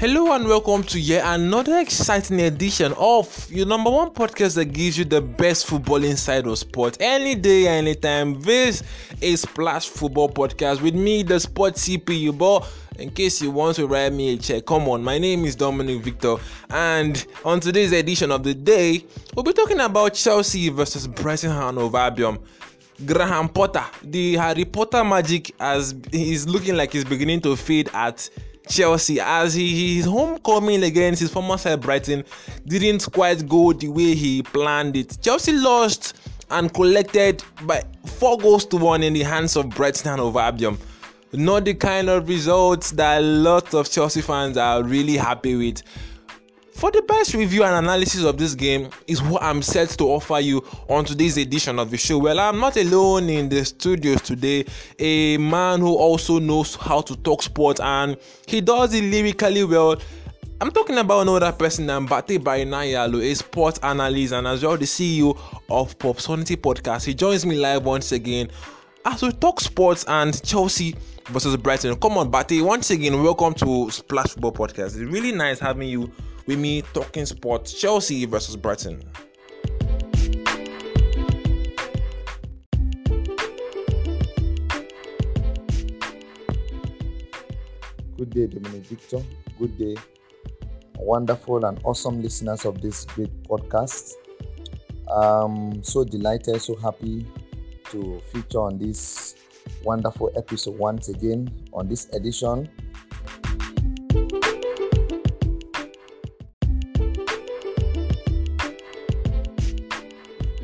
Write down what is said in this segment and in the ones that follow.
Hello and welcome to yet another exciting edition of your number one podcast that gives you the best football inside of sport any day, anytime. This is Splash Football Podcast with me, the Sports CPU. But in case you want to write me a check, come on, my name is Dominic Victor, and on today's edition of the day, we'll be talking about Chelsea versus Brighton and Hove Albion. Graham Potter, the Harry Potter magic, as he's looking like he's beginning to fade at Chelsea, as his homecoming against his former side Brighton didn't quite go the way he planned it. Chelsea lost and collected by 4-1 in the hands of Brighton and Hove Albion. Not the kind of results that a lot of Chelsea fans are really happy with. For the best review and analysis of this game is what I'm set to offer you on today's edition of the show. Well, I'm not alone in the studios today. A man who also knows how to talk sport, and he does it lyrically well. I'm talking about another person, Bate Binyalo, a sports analyst and as well the CEO of Popsanity Podcast. He joins me live once again as we talk sports and Chelsea versus Brighton. Come on, Bate, once again, welcome to Splash Football Podcast. It's really nice having you with me talking sports, Chelsea versus Brighton. Good day, Dominic Victor. Good day, wonderful and awesome listeners of this great podcast. So delighted, so happy to feature on this wonderful episode once again on this edition.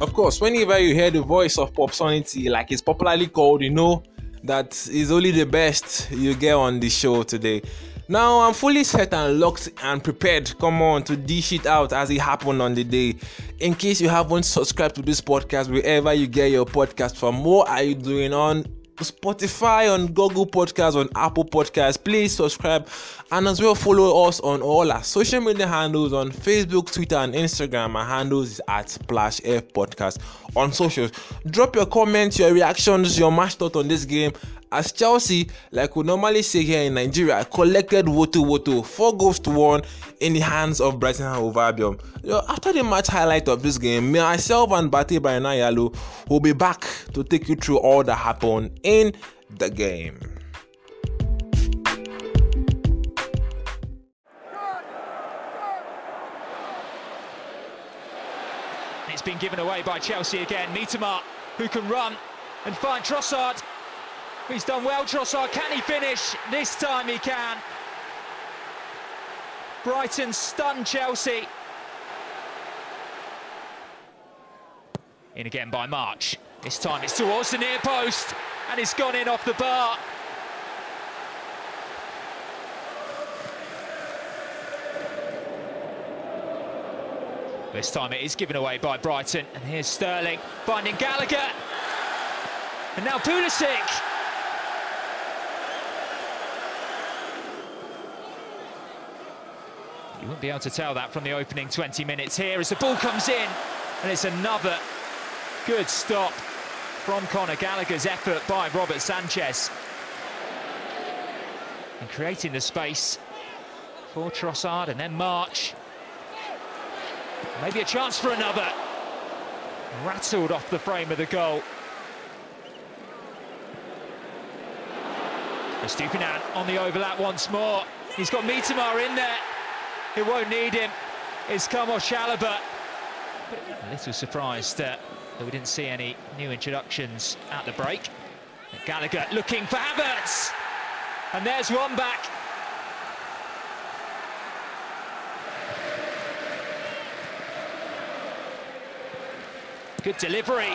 Of course, whenever you hear the voice of Popsanity, like it's popularly called, you know that is only the best you get on the show today. Now, I'm fully set and locked and prepared, come on, to dish it out as it happened on the day. In case you haven't subscribed to this podcast, wherever you get your podcast from, what are you doing on Spotify, on Google Podcasts, on Apple Podcasts? Please subscribe and as well follow us on all our social media handles on Facebook, Twitter, and Instagram. Our handles is at Splash F Podcast on socials. Drop your comments, your reactions, your match thought on this game, as Chelsea, like we normally say here in Nigeria, collected woto 4-1 in the hands of Brighton and Hove Albion. After the match highlight of this game, myself and Bate Binyalo will be back to take you through all that happened in the game. It's been given away by Chelsea again. Mitoma, who can run and find Trossard. He's done well, Trossard. Can he finish? This time he can. Brighton stunned Chelsea. In again by March. This time it's towards the near post, and it's gone in off the bar. This time it is given away by Brighton, and here's Sterling finding Gallagher. And now Pulisic. You wouldn't be able to tell that from the opening 20 minutes here as the ball comes in, and it's another good stop from Conor Gallagher's effort by Robert Sanchez. And creating the space for Trossard and then March. Maybe a chance for another. Rattled off the frame of the goal. Stupinan on the overlap once more. He's got Mitoma in there. He won't need him. It's Kamal Shalibar. A little surprised that we didn't see any new introductions at the break. Gallagher looking for Havertz. And there's one back. Good delivery.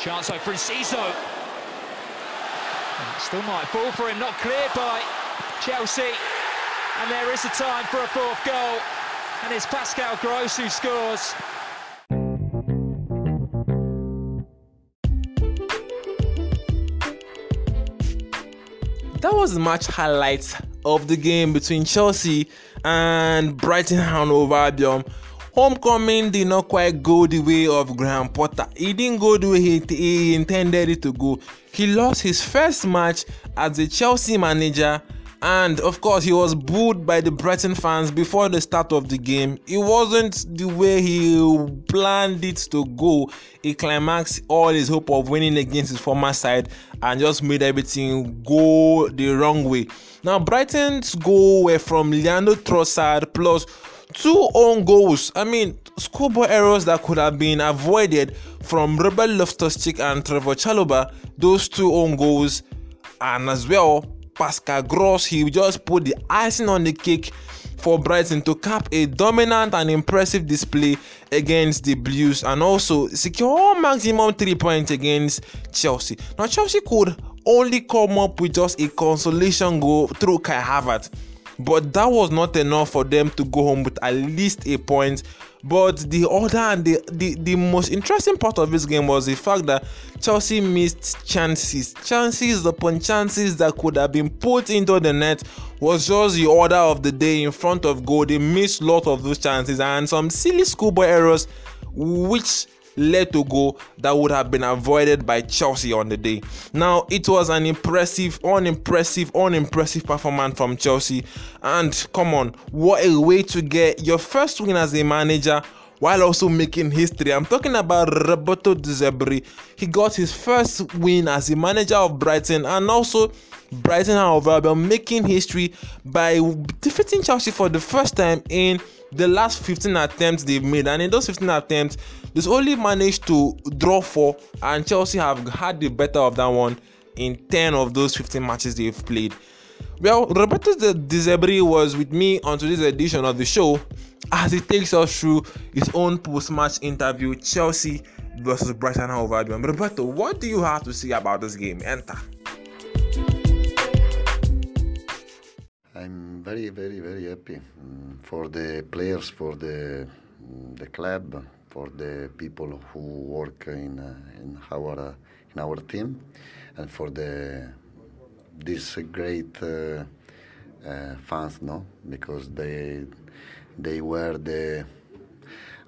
Chance though for Cissokho. Still might fall for him, not cleared by Chelsea. And there is a time for a fourth goal. And it's Pascal Gross who scores. That was the match highlight of the game between Chelsea and Brighton and Hove Albion. Homecoming did not quite go the way of Graham Potter. It didn't go the way he intended it to go. He lost his first match as the Chelsea manager, and of course he was booed by the Brighton fans before the start of the game. It wasn't the way he planned it to go. He climaxed all his hope of winning against his former side and just made everything go the wrong way. Now, Brighton's goal were from Leandro Trossard plus two own goals. I mean, schoolboy errors that could have been avoided from Robert Loftus-Cheek and Trevor Chaloba. Those two own goals, and as well Pascal Gross, he just put the icing on the cake for Brighton to cap a dominant and impressive display against the Blues and also secure maximum 3 points against Chelsea. Now, Chelsea could only come up with just a consolation goal through Kai Havertz, but that was not enough for them to go home with at least a point. But the other and the most interesting part of this game was the fact that Chelsea missed chances upon chances that could have been put into the net. Was just the order of the day in front of goal. They missed a lot of those chances and some silly schoolboy errors which led to goal that would have been avoided by Chelsea on the day. Now, it was an unimpressive performance from Chelsea, and come on, what a way to get your first win as a manager while also making history. I'm talking about Roberto De Zerbi. He got his first win as the manager of Brighton and also Brighton and Hove Albion, making history by defeating Chelsea for the first time in the last 15 attempts they've made. And in those 15 attempts, they've only managed to draw 4, and Chelsea have had the better of that one in 10 of those 15 matches they've played. Well, Roberto De Zerbi was with me on today's edition of the show as he takes us through his own post-match interview, Chelsea versus Brighton and Hove Albion. Roberto, what do you have to say about this game? Enter. I'm very, very, very happy for the players, for the club, for the people who work in our team, and for this great fans, no? Because they were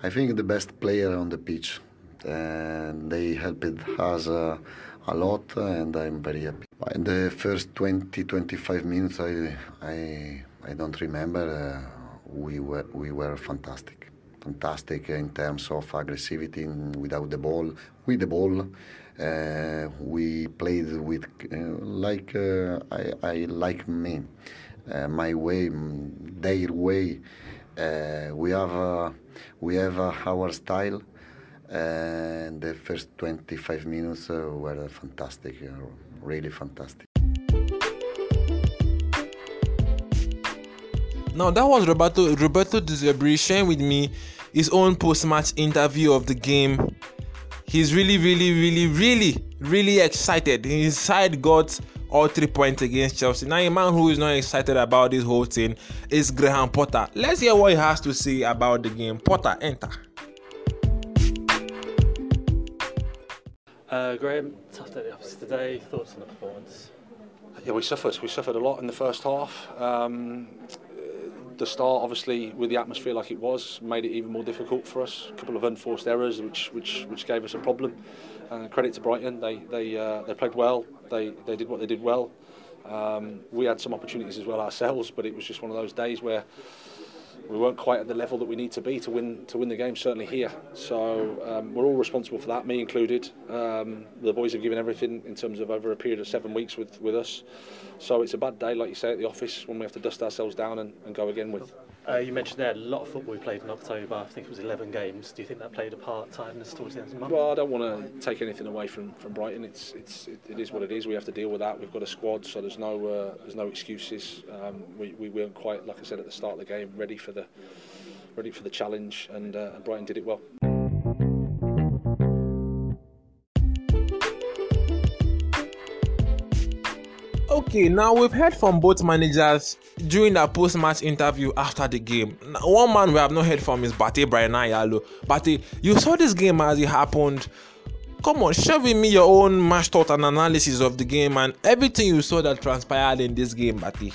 I think the best player on the pitch, and they helped us a lot, and I'm very happy. In the first 20-25 minutes, I don't remember. We were fantastic in terms of aggressivity without the ball. With the ball, we played with my way, their way. We have our style. And the first 25 minutes were fantastic, really fantastic. Now, that was Roberto De Zerbi sharing with me his own post-match interview of the game. He's really excited. His side got all 3 points against Chelsea. Now, a man who is not excited about this whole thing is Graham Potter. Let's hear what he has to say about the game. Potter, enter. Graham, tough day at the office today. Thoughts on the performance? Yeah, we suffered a lot in the first half. The start, obviously, with the atmosphere like it was, made it even more difficult for us. A couple of unforced errors, which gave us a problem. Credit to Brighton, they played well. They did what they did well. We had some opportunities as well ourselves, but it was just one of those days where we weren't quite at the level that we need to be to win the game, certainly here. So we're all responsible for that, me included. The boys have given everything in terms of over a period of 7 weeks with us. So it's a bad day, like you say, at the office when we have to dust ourselves down and go again with. You mentioned there a lot of football we played in October. I think it was 11 games. Do you think that played a part tiredness towards the end of the month? Well, I don't want to take anything away from Brighton. It is what it is. We have to deal with that. We've got a squad, so there's no excuses. We weren't quite, like I said at the start of the game, ready for the challenge, and Brighton did it well. Okay, now we've heard from both managers during their post-match interview after the game. Now, one man we have not heard from is Bate Binyalo. Bate, you saw this game as it happened. Come on, share with me your own match thought and analysis of the game and everything you saw that transpired in this game, Bate.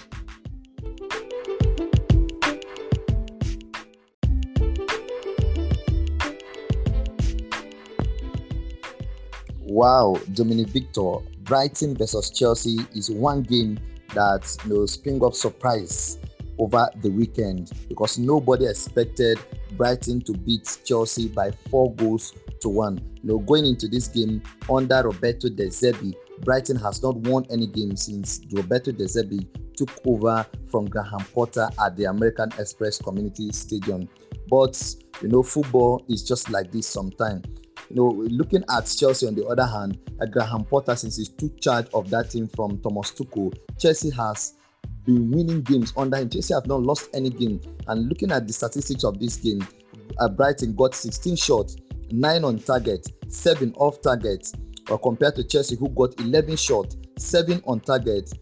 Wow, Dominic Victor, Brighton versus Chelsea is one game that will spring up surprise over the weekend, because nobody expected Brighton to beat Chelsea by 4-1. Going into this game under Roberto De Zerbi, Brighton has not won any game since Roberto De Zerbi took over from Graham Potter at the American Express Community Stadium. But, football is just like this sometimes. Looking at Chelsea on the other hand, Graham Potter, since he took charge of that team from Thomas Tuchel, Chelsea has been winning games under him. Chelsea have not lost any game. And looking at the statistics of this game, Brighton got 16 shots, 9 on target, 7 off target, compared to Chelsea, who got 11 shots, 7 on target,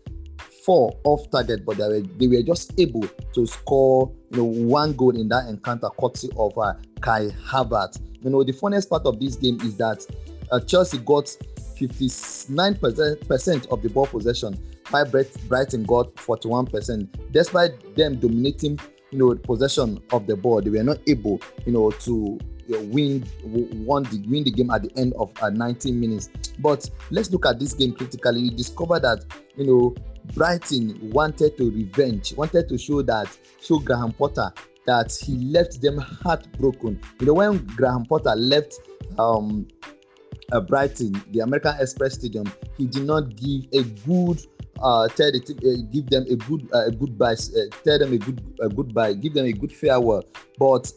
4 off target. But they were just able to score one goal in that encounter, courtesy of Kai Havertz. The funniest part of this game is that Chelsea got 59% of the ball possession, while Brighton got 41%. Despite them dominating, possession of the ball, they were not able, to win the game at the end of 19 minutes. But let's look at this game critically. We discovered that, Brighton wanted to revenge, wanted to show Graham Potter that he left them heartbroken. When Graham Potter left Brighton, the American Express Stadium, he did not give a good goodbye, give them a good farewell. But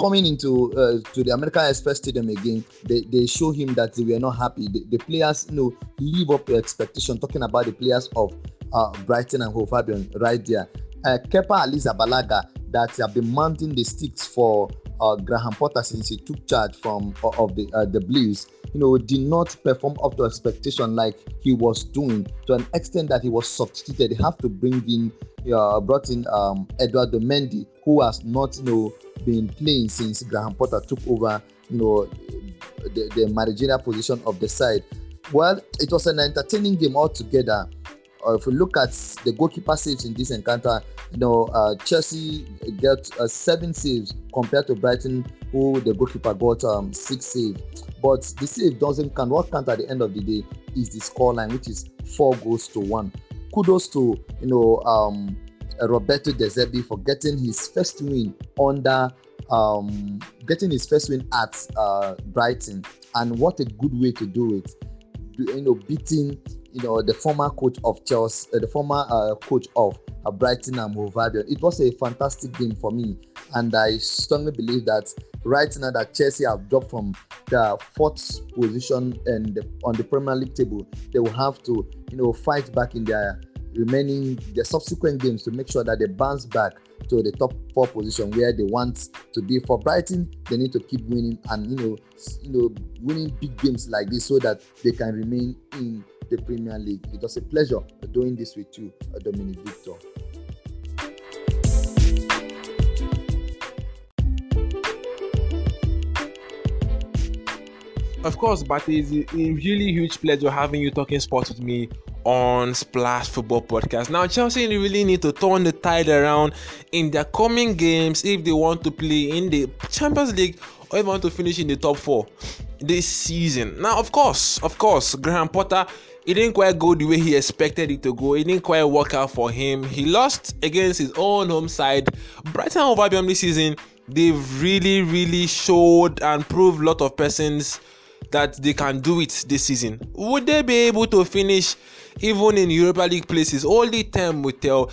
coming into to the American Express Stadium again, they show him that they were not happy. The players, live up to expectation. Talking about the players of Brighton and Hove Albion right there. Kepa Aliza Balaga, that have been mounting the sticks for Graham Potter since he took charge of the Blues, did not perform up to expectation like he was doing, to an extent that he was substituted. They have to brought in Eduardo Mendy, who has not been playing since Graham Potter took over the managerial position of the side. Well, it was an entertaining game altogether. If we look at the goalkeeper saves in this encounter, Chelsea got 7 saves compared to Brighton, who the goalkeeper got 6 saves. But the save doesn't count. What counts at the end of the day is the scoreline, which is 4-1. Kudos to Roberto De Zerbi for getting his first win at Brighton, and what a good way to do it. Beating the former coach of Chelsea, the former coach of Brighton and Hove Albion. It was a fantastic game for me, and I strongly believe that right now that Chelsea have dropped from the 4th position and on the Premier League table, they will have to fight back in their subsequent games to make sure that they bounce back to the top 4 position where they want to be. For Brighton, they need to keep winning and winning big games like this so that they can remain in the Premier League. It was a pleasure doing this with you, Dominic Victor. Of course, but it's a really huge pleasure having you talking sports with me on Splash Football Podcast. Now, Chelsea really need to turn the tide around in their coming games if they want to play in the Champions League or if they want to finish in the top 4 this season. Now, of course, Graham Potter, it didn't quite go the way he expected it to go. It didn't quite work out for him. He lost against his own home side, Brighton and Hove Albion, this season. They've really, really showed and proved a lot of persons that they can do it this season. Would they be able to finish even in Europa League places? Only time will tell.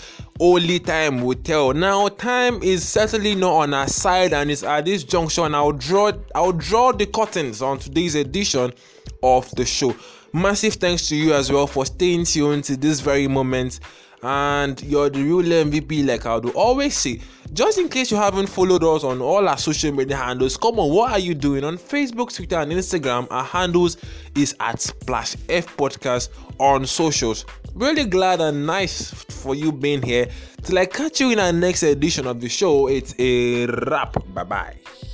Now, time is certainly not on our side, and it's at this junction I'll draw the curtains on today's edition of the show. Massive thanks to you as well for staying tuned to this very moment, and you're the real MVP, like I do always say. Just in case you haven't followed us on all our social media handles, come on, what are you doing? On Facebook, Twitter, and Instagram, our handles is at Splash F Podcast on socials. Really glad and nice for you being here. Till I catch you in our next edition of the show, it's a wrap. Bye bye.